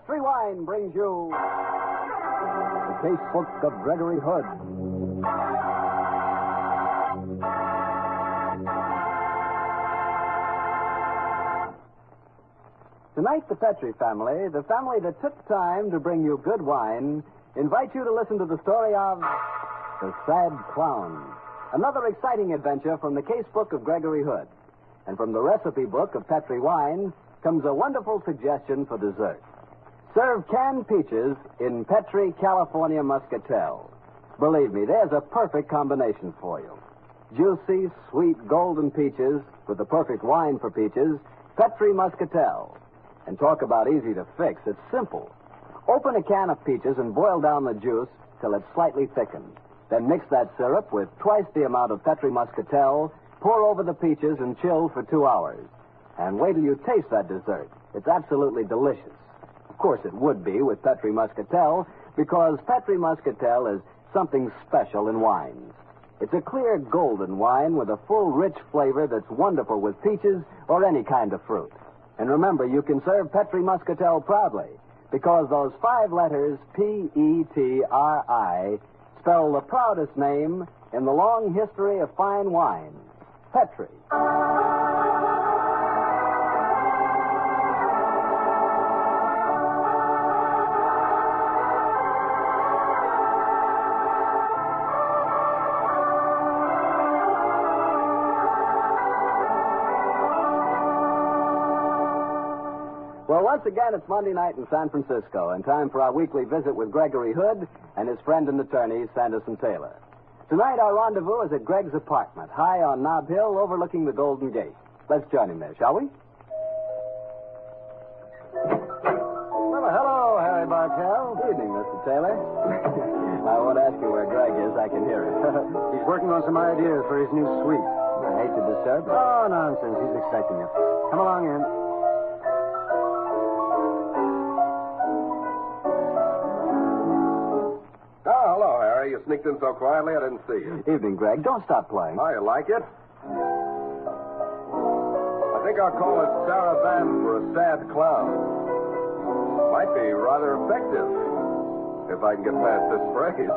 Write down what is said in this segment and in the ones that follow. Petri Wine brings you the Casebook of Gregory Hood. Tonight, the Petri family, the family that took time to bring you good wine, invite you to listen to the story of The Sad Clown, another exciting adventure from the Casebook of Gregory Hood. And from the recipe book of Petri Wine comes a wonderful suggestion for dessert. Serve canned peaches in Petri California Muscatel. Believe me, there's a perfect combination for you. Juicy, sweet, golden peaches with the perfect wine for peaches, Petri Muscatel. And talk about easy to fix. It's simple. Open a can of peaches and boil down the juice till it's slightly thickened. Then mix that syrup with twice the amount of Petri Muscatel, pour over the peaches, and chill for 2 hours. And wait till you taste that dessert. It's absolutely delicious. Of course, it would be with Petri Muscatel, because Petri Muscatel is something special in wines. It's a clear golden wine with a full, rich flavor that's wonderful with peaches or any kind of fruit. And remember, you can serve Petri Muscatel proudly, because those 5 letters, P-E-T-R-I, spell the proudest name in the long history of fine wine, Petri. Well, once again, it's Monday night in San Francisco, and time for our weekly visit with Gregory Hood and his friend and attorney, Sanderson Taylor. Tonight, our rendezvous is at Greg's apartment, high on Nob Hill, overlooking the Golden Gate. Let's join him there, shall we? Well, hello, Harry Bartell. Good evening, Mr. Taylor. I won't ask you where Greg is. I can hear him. He's working on some ideas for his new suite. I hate to disturb him. Oh, nonsense. He's expecting you. Come along in. Sneaked in so quietly, I didn't see you. Evening, Greg. Don't stop playing. Oh, you like it? I think I'll call it Sarah Van for a sad clown. Might be rather effective, if I can get past this phrase.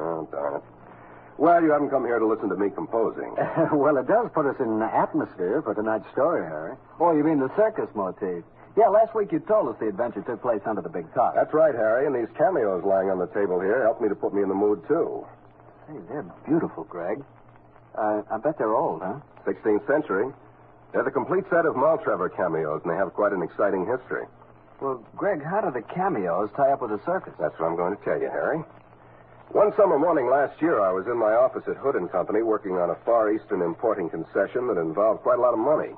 Oh, darn it. Well, you haven't come here to listen to me composing. Well, it does put us in an atmosphere for tonight's story, Harry. Oh, you mean the circus motif? Yeah, last week you told us the adventure took place under the big top. That's right, Harry, and these cameos lying on the table here helped me to put me in the mood, too. Hey, they're beautiful, Greg. I bet they're old, huh? 16th century. They're the complete set of Maltravers cameos, and they have quite an exciting history. Well, Greg, how do the cameos tie up with the circus? That's what I'm going to tell you, Harry. One summer morning last year, I was in my office at Hood and Company working on a Far Eastern importing concession that involved quite a lot of money.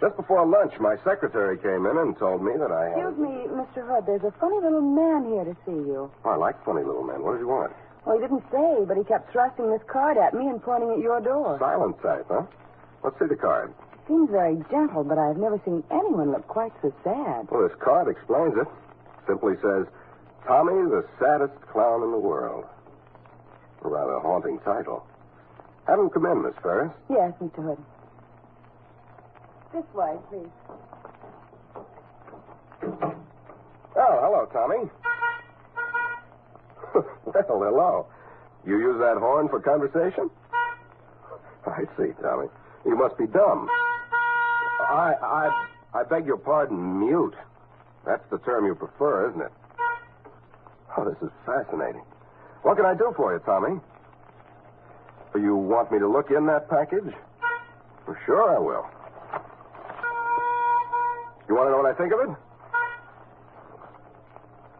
Just before lunch, my secretary came in and told me that I had... Excuse me, Mr. Hood, there's a funny little man here to see you. Oh, I like funny little men. What does he want? Well, he didn't say, but he kept thrusting this card at me and pointing at your door. Silent type, huh? Let's see the card. It seems very gentle, but I've never seen anyone look quite so sad. Well, this card explains it. Simply says... Tommy, the saddest clown in the world. A rather haunting title. Have him come in, Miss Ferris. Yes, Mr. Hood. This way, please. Oh, hello, Tommy. Well, hello. You use that horn for conversation? I see, Tommy. You must be dumb. I beg your pardon, mute. That's the term you prefer, isn't it? Oh, this is fascinating. What can I do for you, Tommy? You want me to look in that package? Well, sure I will. You want to know what I think of it?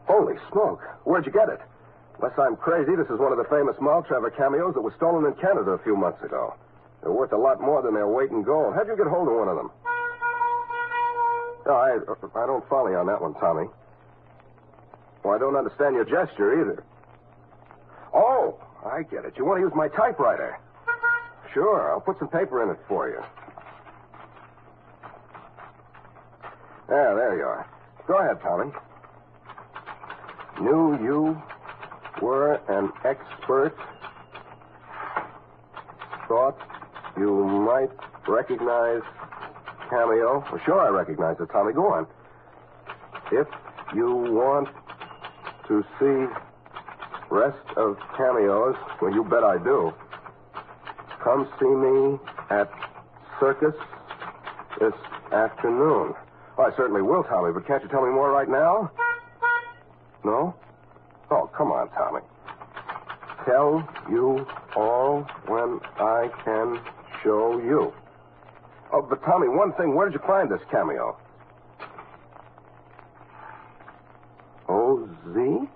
Holy smoke. Where'd you get it? Unless I'm crazy, this is one of the famous Maltravers cameos that was stolen in Canada a few months ago. They're worth a lot more than their weight in gold. How'd you get hold of one of them? No, I don't follow you on that one, Tommy. Well, I don't understand your gesture either. Oh, I get it. You want to use my typewriter. Sure, I'll put some paper in it for you. There you are. Go ahead, Tommy. Knew you were an expert thought you might recognize cameo. Well, sure, I recognize it, Tommy. Go on. If you want to see rest of cameos, well, you bet I do. Come see me at Circus this afternoon. Oh, I certainly will, Tommy, but can't you tell me more right now? No? Oh, come on, Tommy. Tell you all when I can show you. Oh, but Tommy, one thing. Where did you find this cameo? O-Z?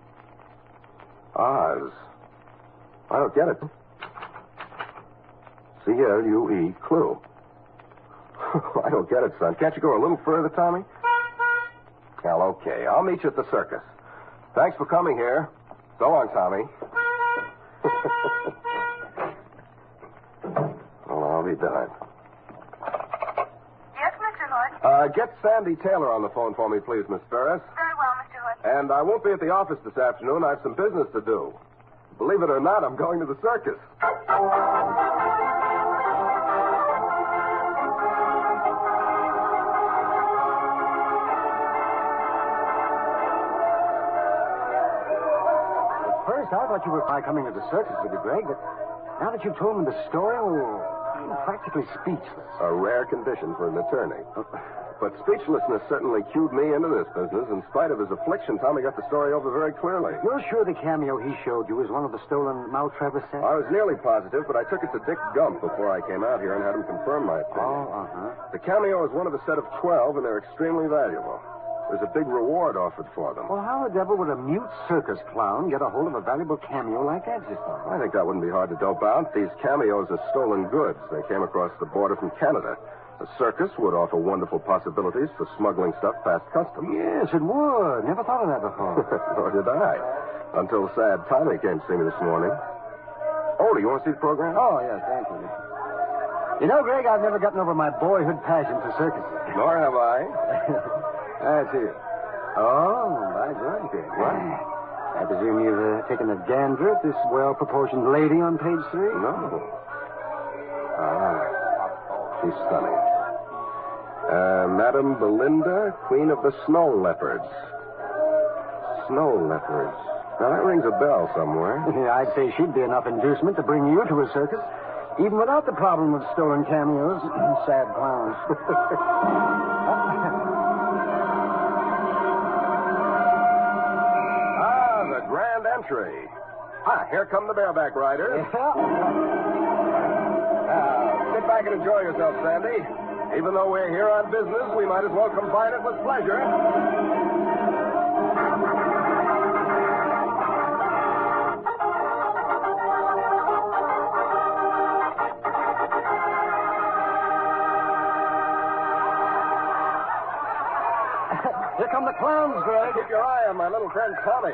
Oz. I don't get it. C-L-U-E, clue. I don't get it, son. Can't you go a little further, Tommy? Well, okay. I'll meet you at the circus. Thanks for coming here. So long, Tommy. Well, I'll be done. Yes, Mr. Hood? Get Sandy Taylor on the phone for me, please, Miss Ferris. Very well, Mr. Hood. And I won't be at the office this afternoon. I have some business to do. Believe it or not, I'm going to the circus. I thought you were by coming to the circus with you, Greg, but now that you've told me the story, well, I'm practically speechless. A rare condition for an attorney. But speechlessness certainly cued me into this business. In spite of his affliction, Tommy got the story over very clearly. You're sure the cameo he showed you is one of the stolen Maltravers sets? I was nearly positive, but I took it to Dick Gump before I came out here and had him confirm my opinion. Oh, The cameo is one of a set of 12, and they're extremely valuable. There's a big reward offered for them. Well, how the devil would a mute circus clown get a hold of a valuable cameo like that, just now? I think that wouldn't be hard to dope out. These cameos are stolen goods. They came across the border from Canada. The circus would offer wonderful possibilities for smuggling stuff past customs. Yes, it would. Never thought of that before. Nor did I. Until Sad Tommy came to see me this morning. Oh, do you want to see the program? Oh, yes, thank you. You know, Greg, I've never gotten over my boyhood passion for circuses. Nor have I. That's it. Oh, by George, Greg. What? I presume you've taken a gander at this well-proportioned lady on page 3? No. She's stunning. Madame Belinda, Queen of the Snow Leopards. Snow Leopards. Now, that rings a bell somewhere. I'd say she'd be enough inducement to bring you to a circus, even without the problem of stolen cameos and sad clowns. Grand entry. Ah, here come the bareback riders. Yeah. Sit back and enjoy yourself, Sandy. Even though we're here on business, we might as well combine it with pleasure. Here come the clowns, Greg. Keep your eye on my little friend Tommy.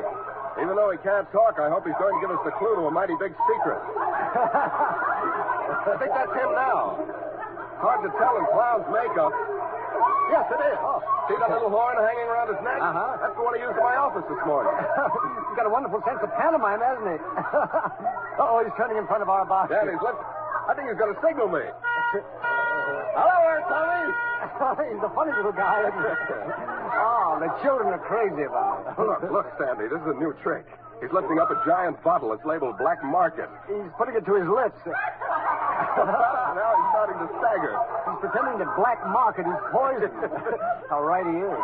Even though he can't talk, I hope he's going to give us the clue to a mighty big secret. I think that's him now. Hard to tell in clown's makeup. Yes, it is. Oh. See that little horn hanging around his neck? Uh-huh. That's the one he used in my office this morning. He's got a wonderful sense of pantomime, hasn't he? Uh-oh, he's turning in front of our box. Yeah, he's looking. I think he's going to signal me. Hello there, Tommy. He's a funny little guy, isn't he? Oh, the children are crazy about it. Look, Sandy, this is a new trick. He's lifting up a giant bottle that's labeled Black Market. He's putting it to his lips. Now he's starting to stagger. He's pretending that Black Market is poison. How right he is.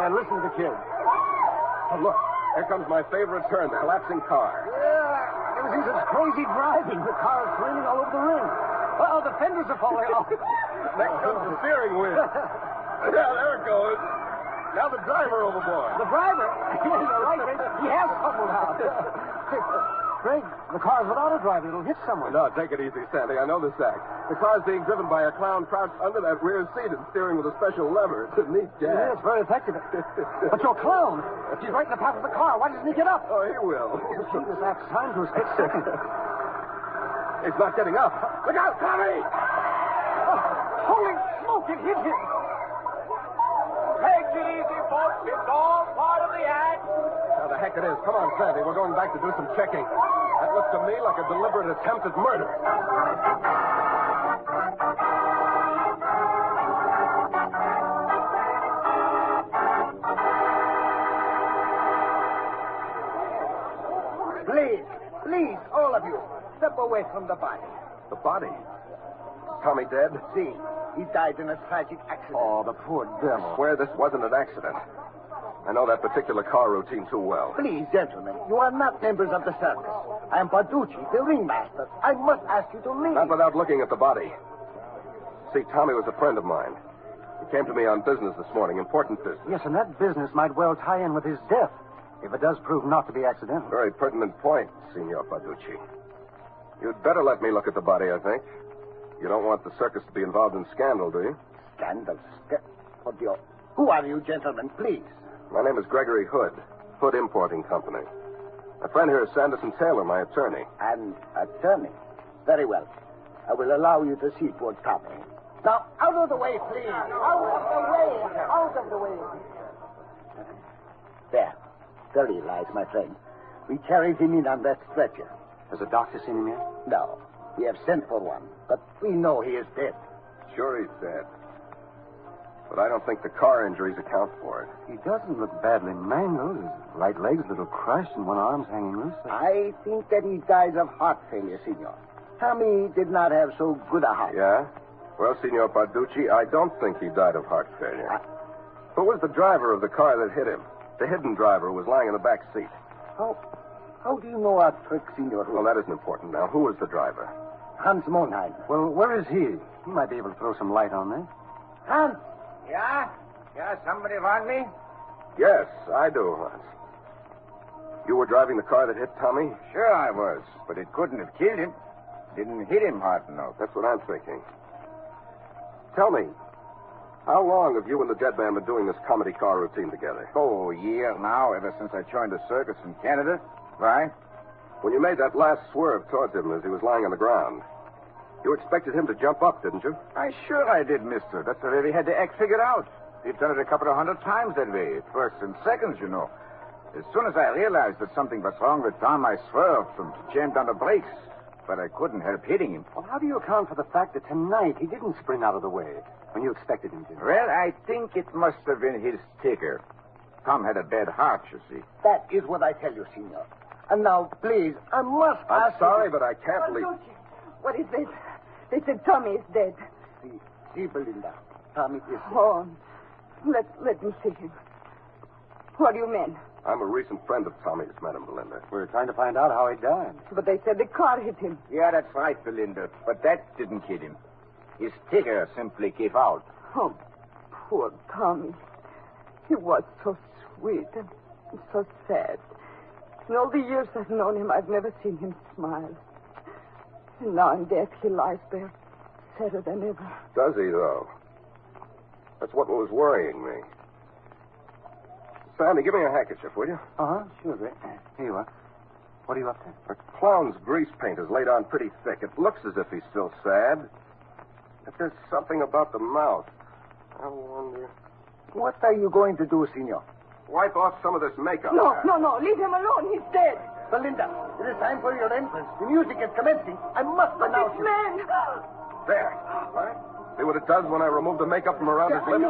And listen to the kid. Oh, look, here comes my favorite turn, the collapsing car. Yeah, it was his crazy driving. The car is careening all over the ring. Uh-oh, the fenders are falling off. Next comes the steering wheel. Yeah, there it goes. Now the driver overboard. The driver? You're right, Greg. He has stumbled out. Greg, the car's without a driver. It'll hit someone. No, take it easy, Sandy. I know this act. The car's being driven by a clown crouched under that rear seat and steering with a special lever. It's a neat gag. Yeah, it's very effective. But your clown, he's right in the path of the car. Why doesn't he get up? Oh, he will. Gee, this act's time to a split second. He's not getting up. Look out, Tommy! Oh, holy smoke, it hit him. Take it easy, folks. It's all part of the act. Now, the heck it is. Come on, Sandy. We're going back to do some checking. That looks to me like a deliberate attempt at murder. Please, please, all of you, step away from the body. The body? Tommy dead? See, he died in a tragic accident. Oh, the poor devil. Where this wasn't an accident. I know that particular car routine too well. Please, gentlemen, you are not members of the circus. I am Paducci, the ringmaster. I must ask you to leave. Not without looking at the body. See, Tommy was a friend of mine. He came to me on business this morning, important business. Yes, and that business might well tie in with his death, if it does prove not to be accidental. Very pertinent point, Signor Paducci. You'd better let me look at the body, I think. You don't want the circus to be involved in scandal, do you? Scandal? Oh, dear. Who are you, gentlemen, please? My name is Gregory Hood, Hood Importing Company. My friend here is Sanderson Taylor, my attorney. An attorney? Very well. I will allow you to see poor Tommy. Now, out of the way, please. Out of the way. Out of the way. There. There he lies, my friend. We carried him in on that stretcher. Has a doctor seen him yet? No. We have sent for one, but we know he is dead. Sure he's dead. But I don't think the car injuries account for it. He doesn't look badly mangled. His right leg's a little crushed and one arm's hanging loose. I think that he dies of heart failure, Signor. Tommy did not have so good a heart. Yeah? Well, Signor Paducci, I don't think he died of heart failure. Who was the driver of the car that hit him? The hidden driver who was lying in the back seat. How do you know our trick, Signor? Well, that isn't important now. Who was the driver? Hans Mannheim. Well, where is he? He might be able to throw some light on this. Hans! Yeah? Yeah, somebody want me? Yes, I do, Hans. You were driving the car that hit Tommy? Sure I was, but it couldn't have killed him. Didn't hit him hard enough. That's what I'm thinking. Tell me, how long have you and the dead man been doing this comedy car routine together? Oh, a year now, ever since I joined the circus in Canada. Right? When you made that last swerve towards him as he was lying on the ground, you expected him to jump up, didn't you? I did, mister. That's the way we had the act figured out. We've done it a couple of hundred times that way, first and seconds, you know. As soon as I realized that something was wrong with Tom, I swerved and jammed on the brakes. But I couldn't help hitting him. Well, how do you account for the fact that tonight he didn't spring out of the way when you expected him to? Well, I think it must have been his ticker. Tom had a bad heart, you see. That is what I tell you, Signor. And now, please, I must ask. I'm sorry, but I can't believe... What is this? They said Tommy is dead. See, Belinda. Tommy is dead. Oh, let me see him. Who are you men? I'm a recent friend of Tommy's, Madame Belinda. We're trying to find out how he died. But they said the car hit him. Yeah, that's right, Belinda. But that didn't hit him. His ticker simply gave out. Oh, poor Tommy. He was so sweet and so sad. In all the years I've known him, I've never seen him smile. And now in death, he lies there, sadder than ever. Does he, though? That's what was worrying me. Sandy, give me a handkerchief, will you? Uh-huh, sure, Rick. Here you are. What are you up to? The clown's grease paint is laid on pretty thick. It looks as if he's still sad. But there's something about the mouth. I wonder... What are you going to do, Signor? Wipe off some of this makeup. No. Leave him alone. He's dead. Belinda, it is time for your entrance. The music is commencing. I must announce you. Man. There. Right? See what it does when I remove the makeup from around his lips?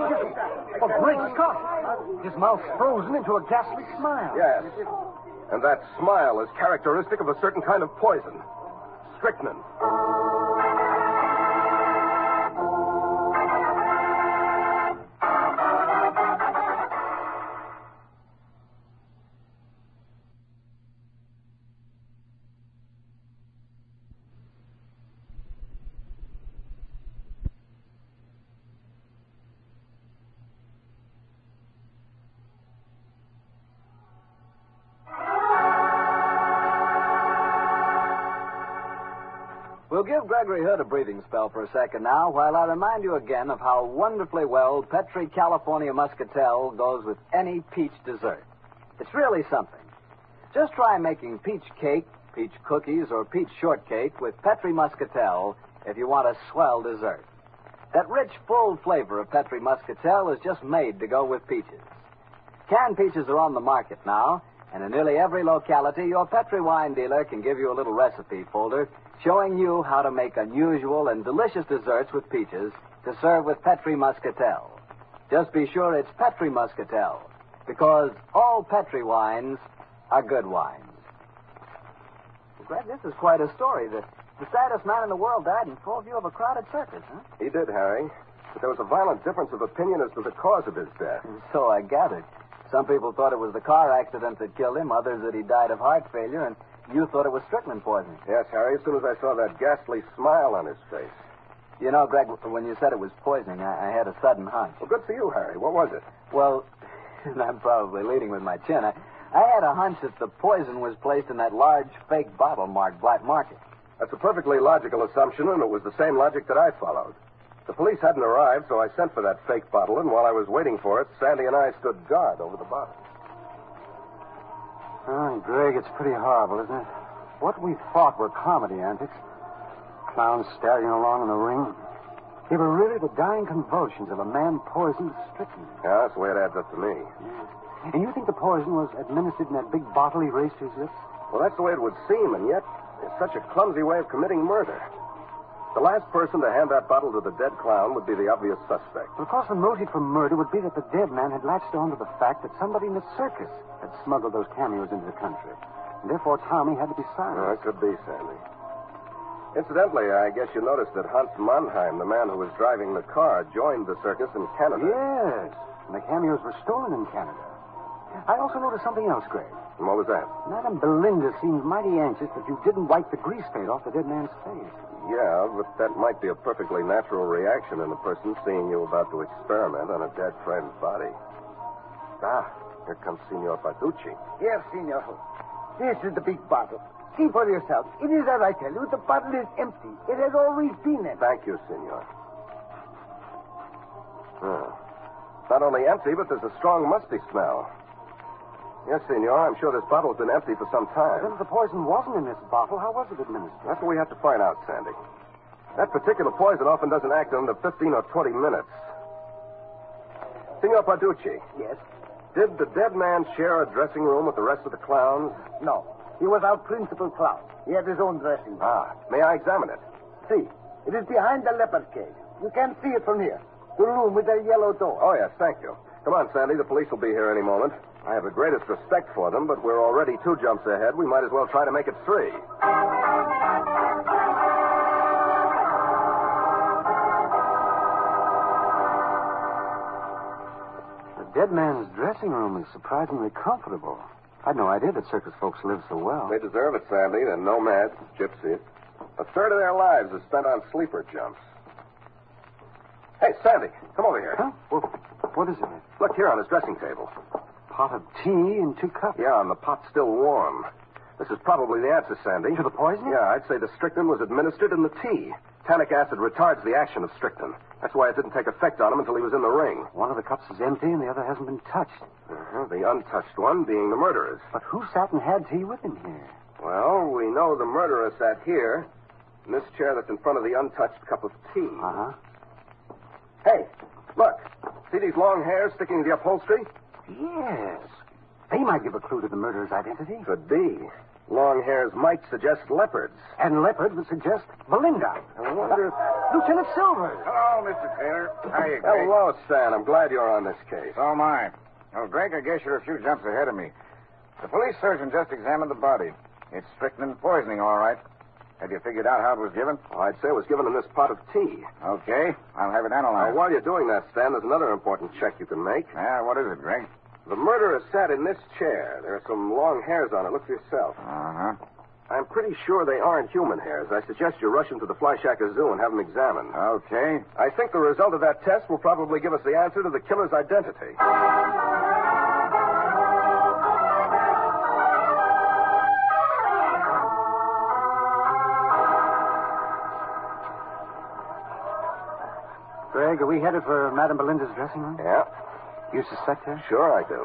Oh, great Scott. His mouth's frozen into a ghastly smile. Yes. And that smile is characteristic of a certain kind of poison. Strychnine. We'll give Gregory Hood a breathing spell for a second now while I remind you again of how wonderfully well Petri California Muscatel goes with any peach dessert. It's really something. Just try making peach cake, peach cookies, or peach shortcake with Petri Muscatel if you want a swell dessert. That rich, full flavor of Petri Muscatel is just made to go with peaches. Canned peaches are on the market now, And in nearly every locality, your Petri wine dealer can give you a little recipe folder showing you how to make unusual and delicious desserts with peaches to serve with Petri Muscatel. Just be sure it's Petri Muscatel, because all Petri wines are good wines. Well, Greg, this is quite a story. The saddest man in the world died in full view of a crowded circus, huh? He did, Harry. But there was a violent difference of opinion as to the cause of his death. So I gathered. Some people thought it was the car accident that killed him, others that he died of heart failure, and you thought it was strychnine poisoning. Yes, Harry, as soon as I saw that ghastly smile on his face. You know, Greg, when you said it was poisoning, I had a sudden hunch. Well, good for you, Harry. What was it? Well, and I'm probably leading with my chin. I had a hunch that the poison was placed in that large fake bottle marked Black Market. That's a perfectly logical assumption, and it was the same logic that I followed. The police hadn't arrived, so I sent for that fake bottle, and while I was waiting for it, Sandy and I stood guard over the bottle. Oh, Greg, it's pretty horrible, isn't it? What we thought were comedy antics, clowns staggering along in the ring, they were really the dying convulsions of a man poisoned with strychnine. Yeah, that's the way it adds up to me. Yeah. And you think the poison was administered in that big bottle he raised to his lips? Well, that's the way it would seem, and yet it's such a clumsy way of committing murder. The last person to hand that bottle to the dead clown would be the obvious suspect. Well, of course, the motive for murder would be that the dead man had latched on to the fact that somebody in the circus had smuggled those cameos into the country. And therefore, Tommy had to be silenced. Oh, it could be, Sandy. Incidentally, I guess you noticed that Hans Mannheim, the man who was driving the car, joined the circus in Canada. Yes, and the cameos were stolen in Canada. I also noticed something else, Greg. And what was that? Madame Belinda seemed mighty anxious that you didn't wipe the grease paint off the dead man's face. Yeah, but that might be a perfectly natural reaction in a person seeing you about to experiment on a dead friend's body. Ah, here comes Signor Paducci. Yes, Signor. This is the big bottle. See for yourself. It is as I tell you. The bottle is empty. It has always been empty. Thank you, Signor. Not only empty, but there's a strong musty smell. Yes, Senor, I'm sure this bottle's been empty for some time. Then if the poison wasn't in this bottle, how was it administered? That's what we have to find out, Sandy. That particular poison often doesn't act under 15 or 20 minutes. Senor Paducci. Yes? Did the dead man share a dressing room with the rest of the clowns? No. He was our principal clown. He had his own dressing room. Ah, may I examine it? See, it is behind the leopard cage. You can't see it from here. The room with the yellow door. Oh, yes, thank you. Come on, Sandy, the police will be here any moment. I have the greatest respect for them, but we're already two jumps ahead. We might as well try to make it three. The dead man's dressing room is surprisingly comfortable. I'd no idea that circus folks live so well. They deserve it, Sandy. They're nomads, gypsies. A third of their lives is spent on sleeper jumps. Hey, Sandy, come over here. Huh? Well, what is it? Look here on his dressing table. Pot of tea and two cups. Yeah, and the pot's still warm. This is probably the answer, Sandy. To the poison? Yeah, I'd say the strychnine was administered in the tea. Tannic acid retards the action of strychnine. That's why it didn't take effect on him until he was in the ring. One of the cups is empty and the other hasn't been touched. Uh-huh, the untouched one being the murderer's. But who sat and had tea with him here? Well, we know the murderer sat here in this chair that's in front of the untouched cup of tea. Uh-huh. Hey, look. See these long hairs sticking to the upholstery? Yes. They might give a clue to the murderer's identity. Could be. Long hairs might suggest leopards. And leopard would suggest Belinda. I wonder if... Lieutenant Silver. Hello, Mr. Taylor. How are you, Greg? Hello, Stan. I'm glad you're on this case. So am I. Well, Greg, I guess you're a few jumps ahead of me. The police surgeon just examined the body. It's strychnine poisoning, all right. Have you figured out how it was given? Well, I'd say it was given in this pot of tea. Okay. I'll have it analyzed. Now, while you're doing that, Stan, there's another important check you can make. Yeah, what is it, Greg? The murderer sat in this chair. There are some long hairs on it. Look for yourself. Uh-huh. I'm pretty sure they aren't human hairs. I suggest you rush into the Fleishhacker Zoo and have them examined. Okay. I think the result of that test will probably give us the answer to the killer's identity. Greg, are we headed for Madame Belinda's dressing room? Yeah. You suspect her? Sure I do.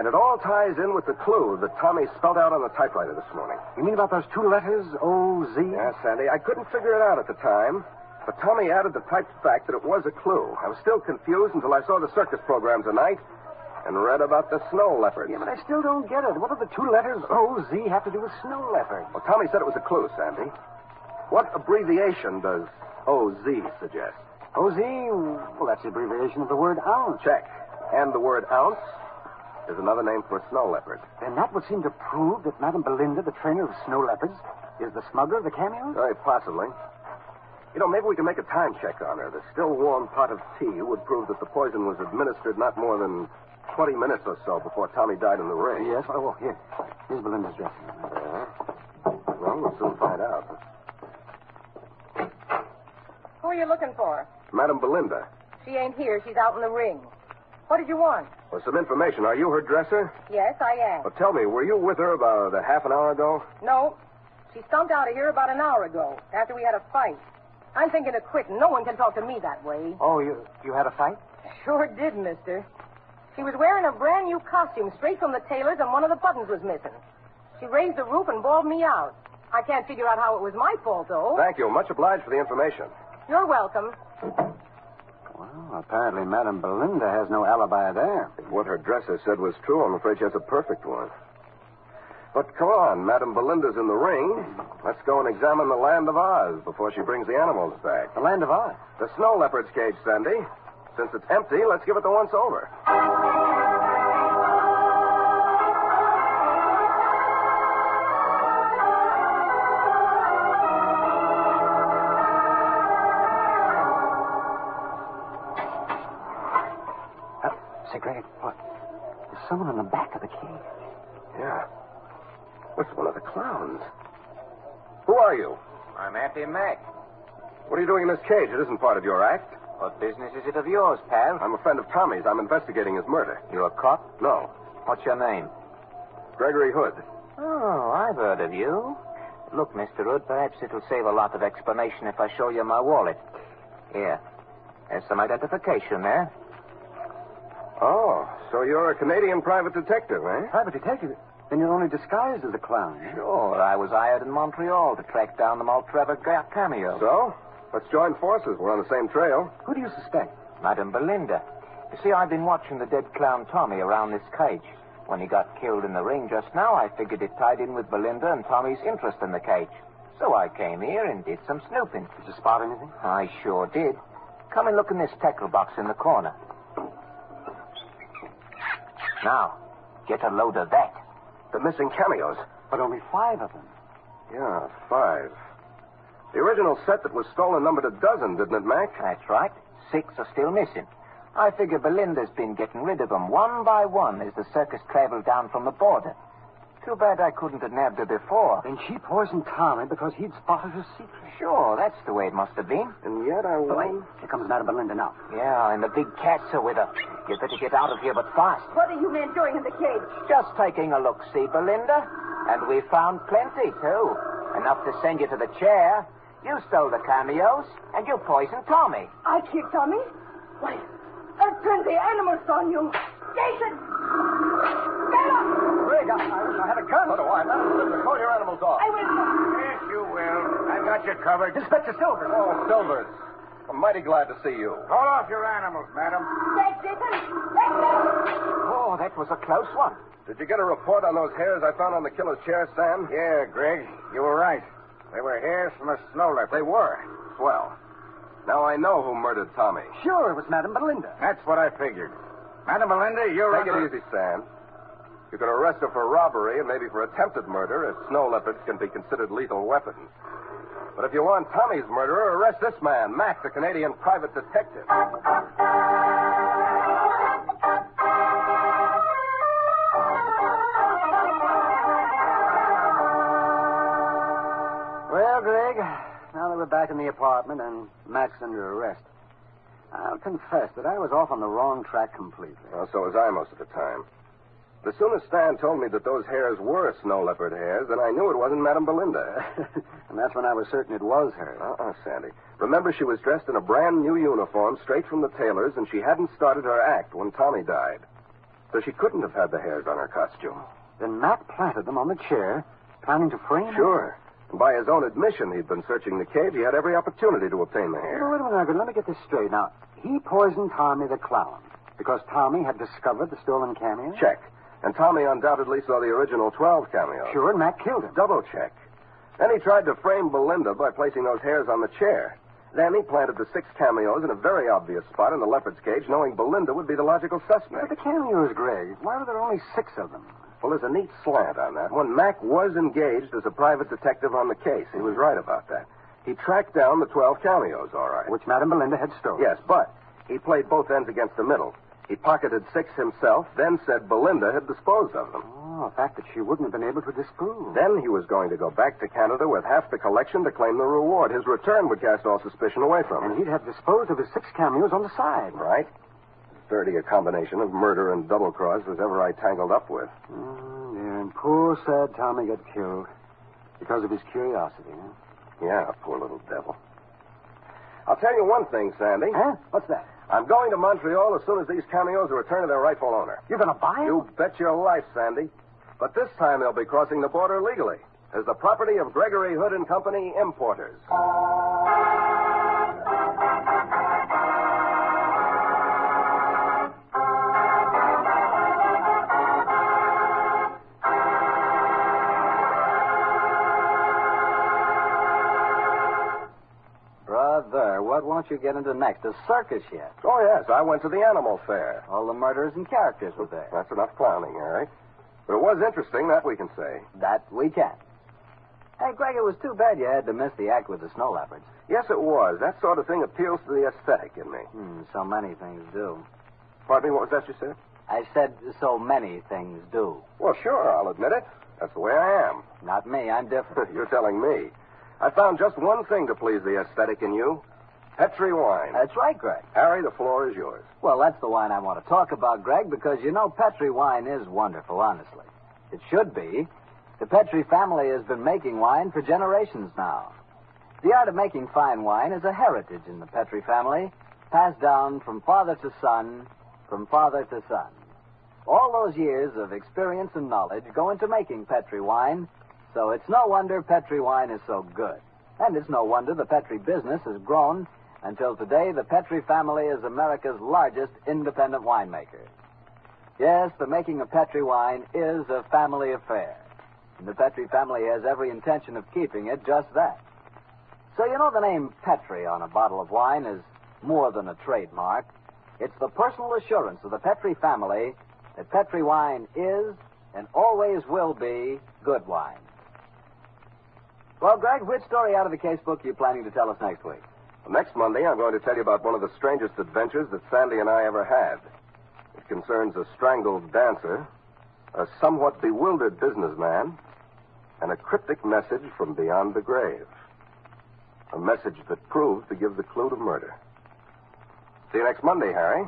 And it all ties in with the clue that Tommy spelled out on the typewriter this morning. You mean about those two letters, O-Z? Yeah, Sandy, I couldn't figure it out at the time, but Tommy added the typed fact that it was a clue. I was still confused until I saw the circus program tonight, and read about the snow leopard. Yeah, but I still don't get it. What do the two letters O-Z have to do with snow leopard? Well, Tommy said it was a clue, Sandy. What abbreviation does O-Z suggest? O-Z? Well, that's the abbreviation of the word ounce. Check. And the word ounce is another name for a snow leopard. Then that would seem to prove that Madame Belinda, the trainer of snow leopards, is the smuggler of the cameos? Very possibly. You know, maybe we can make a time check on her. The still warm pot of tea would prove that the poison was administered not more than 20 minutes or so before Tommy died in the rain. Yes, well, here. Here's Belinda's dressing room. Well, we'll soon find out. Who are you looking for? Madame Belinda. She ain't here. She's out in the ring. What did you want? Well, some information. Are you her dresser? Yes, I am. Well, tell me, were you with her about a half an hour ago? No. She stumped out of here about an hour ago, after we had a fight. I'm thinking of quitting. No one can talk to me that way. Oh, you had a fight? Sure did, mister. She was wearing a brand-new costume straight from the tailor's, and one of the buttons was missing. She raised the roof and bawled me out. I can't figure out how it was my fault, though. Thank you. Much obliged for the information. You're welcome. Well, apparently Madame Belinda has no alibi there. What her dresser said was true. I'm afraid she has a perfect one. But come on, Madame Belinda's in the ring. Let's go and examine the Land of Oz before she brings the animals back. The Land of Oz? The snow leopard's cage, Sandy. Since it's empty, let's give it the once-over. Say, Greg, what? There's someone in the back of the cage. Yeah. What's one of the clowns? Who are you? I'm Happy Mac. What are you doing in this cage? It isn't part of your act. What business is it of yours, pal? I'm a friend of Tommy's. I'm investigating his murder. You a cop? No. What's your name? Gregory Hood. Oh, I've heard of you. Look, Mr. Hood, perhaps it'll save a lot of explanation if I show you my wallet. Here. There's some identification there. Oh, so you're a Canadian private detective, eh? Private detective? Then you're only disguised as a clown. Sure, I was hired in Montreal to track down the Maltravers cameos. So? Let's join forces. We're on the same trail. Who do you suspect? Madame Belinda. You see, I've been watching the dead clown Tommy around this cage. When he got killed in the ring just now, I figured it tied in with Belinda and Tommy's interest in the cage. So I came here and did some snooping. Did you spot anything? I sure did. Come and look in this tackle box in the corner. Now, get a load of that. The missing cameos. But only 5 of them. Yeah, 5. The original set that was stolen numbered a dozen, didn't it, Mac? That's right. 6 are still missing. I figure Belinda's been getting rid of them one by one as the circus traveled down from the border. Too bad I couldn't have nabbed her before. Then she poisoned Tommy because he'd spotted her secret. Sure, that's the way it must have been. And yet I won't. Here comes Madame Belinda now. Yeah, and the big cats are with her. You'd better get out of here, but fast. What are you men doing in the cage? Just taking a look, see, Belinda. And we found plenty, too. Enough to send you to the chair. You stole the cameos, and you poisoned Tommy. I killed Tommy? Why, I'll turn the animals on you. Jason! Get up! Greg, I wish I had a gun. So do I. Call your animals off. I will. Yes, you will. I've got you covered. Inspector Silver. Oh, Silvers. I'm mighty glad to see you. Call off your animals, madam. Greg, Jason. Let go. Oh, that was a close one. Did you get a report on those hairs I found on the killer's chair, Sam? Yeah, Greg. You were right. They were hairs from a snow leopard. They were. Swell. Now I know who murdered Tommy. Sure, it was Madame Belinda. That's what I figured. Madame Belinda, you're... Take it easy, Sam. You could arrest her for robbery and maybe for attempted murder if snow leopards can be considered lethal weapons. But if you want Tommy's murderer, arrest this man, Mac, the Canadian private detective. Well, Greg, now that we're back in the apartment and Mac's under arrest, I'll confess that I was off on the wrong track completely. Well, so was I most of the time. As soon as Stan told me that those hairs were snow leopard hairs, then I knew it wasn't Madame Belinda. And that's when I was certain it was her. Uh-uh, Sandy. Remember, she was dressed in a brand-new uniform straight from the tailor's, and she hadn't started her act when Tommy died. So she couldn't have had the hairs on her costume. Then Mac planted them on the chair, planning to frame her? Sure. And by his own admission, he'd been searching the cave. He had every opportunity to obtain the hair. Well, wait a minute, Margaret. Let me get this straight. Now, he poisoned Tommy the clown. Because Tommy had discovered the stolen cameos? Check. And Tommy undoubtedly saw the original 12 cameos. Sure, and Mac killed him. Double check. Then he tried to frame Belinda by placing those hairs on the chair. Then he planted the 6 cameos in a very obvious spot in the leopard's cage, knowing Belinda would be the logical suspect. But the cameos, Greg, why were there only 6 of them? Well, there's a neat slant on that one. Mac was engaged as a private detective on the case. He was right about that. He tracked down the 12 cameos, all right. Which Madame Belinda had stolen. Yes, but he played both ends against the middle. He pocketed 6 himself, then said Belinda had disposed of them. Oh, a fact that she wouldn't have been able to disprove. Then he was going to go back to Canada with half the collection to claim the reward. His return would cast all suspicion away from him. And he'd have disposed of his 6 cameos on the side. Right. As dirty a combination of murder and double-cross as ever I tangled up with. Yeah, and poor, sad Tommy got killed because of his curiosity, huh? Yeah, poor little devil. I'll tell you one thing, Sandy. Huh? What's that? I'm going to Montreal as soon as these cameos are returned to their rightful owner. You're going to buy them? You bet your life, Sandy. But this time they'll be crossing the border legally as the property of Gregory Hood and Company importers. What won't you get into next? A circus yet? Oh, yes. I went to the animal fair. All the murderers and characters were there. That's enough clowning, all right? But it was interesting, that we can say. That we can. Hey, Greg, it was too bad you had to miss the act with the snow leopards. Yes, it was. That sort of thing appeals to the aesthetic in me. So many things do. Pardon me, what was that you said? I said so many things do. Well, sure, I'll admit it. That's the way I am. Not me. I'm different. You're telling me. I found just one thing to please the aesthetic in you. Petri wine. That's right, Greg. Harry, the floor is yours. Well, that's the wine I want to talk about, Greg, because you know Petri wine is wonderful, honestly. It should be. The Petri family has been making wine for generations now. The art of making fine wine is a heritage in the Petri family, passed down from father to son, from father to son. All those years of experience and knowledge go into making Petri wine, so it's no wonder Petri wine is so good. And it's no wonder the Petri business has grown. Until today, the Petri family is America's largest independent winemaker. Yes, the making of Petri wine is a family affair. And the Petri family has every intention of keeping it just that. So you know the name Petri on a bottle of wine is more than a trademark. It's the personal assurance of the Petri family that Petri wine is and always will be good wine. Well, Greg, which story out of the casebook are you planning to tell us next week? Next Monday, I'm going to tell you about one of the strangest adventures that Sandy and I ever had. It concerns a strangled dancer, a somewhat bewildered businessman, and a cryptic message from beyond the grave. A message that proved to give the clue to murder. See you next Monday, Harry.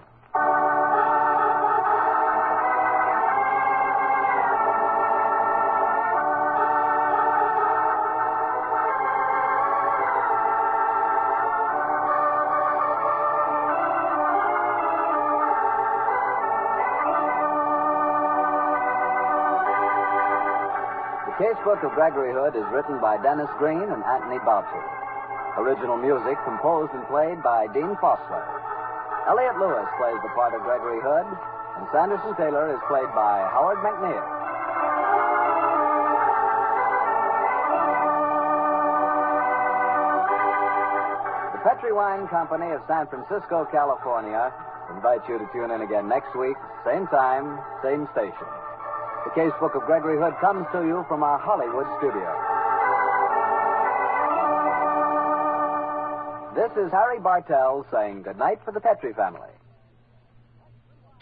Casebook of Gregory Hood is written by Dennis Green and Anthony Boucher. Original music composed and played by Dean Fossler. Elliot Lewis plays the part of Gregory Hood, and Sanderson Taylor is played by Howard McNeill. The Petri Wine Company of San Francisco, California, invites you to tune in again next week, same time, same station. The Casebook of Gregory Hood comes to you from our Hollywood studio. This is Harry Bartell saying goodnight for the Petri family.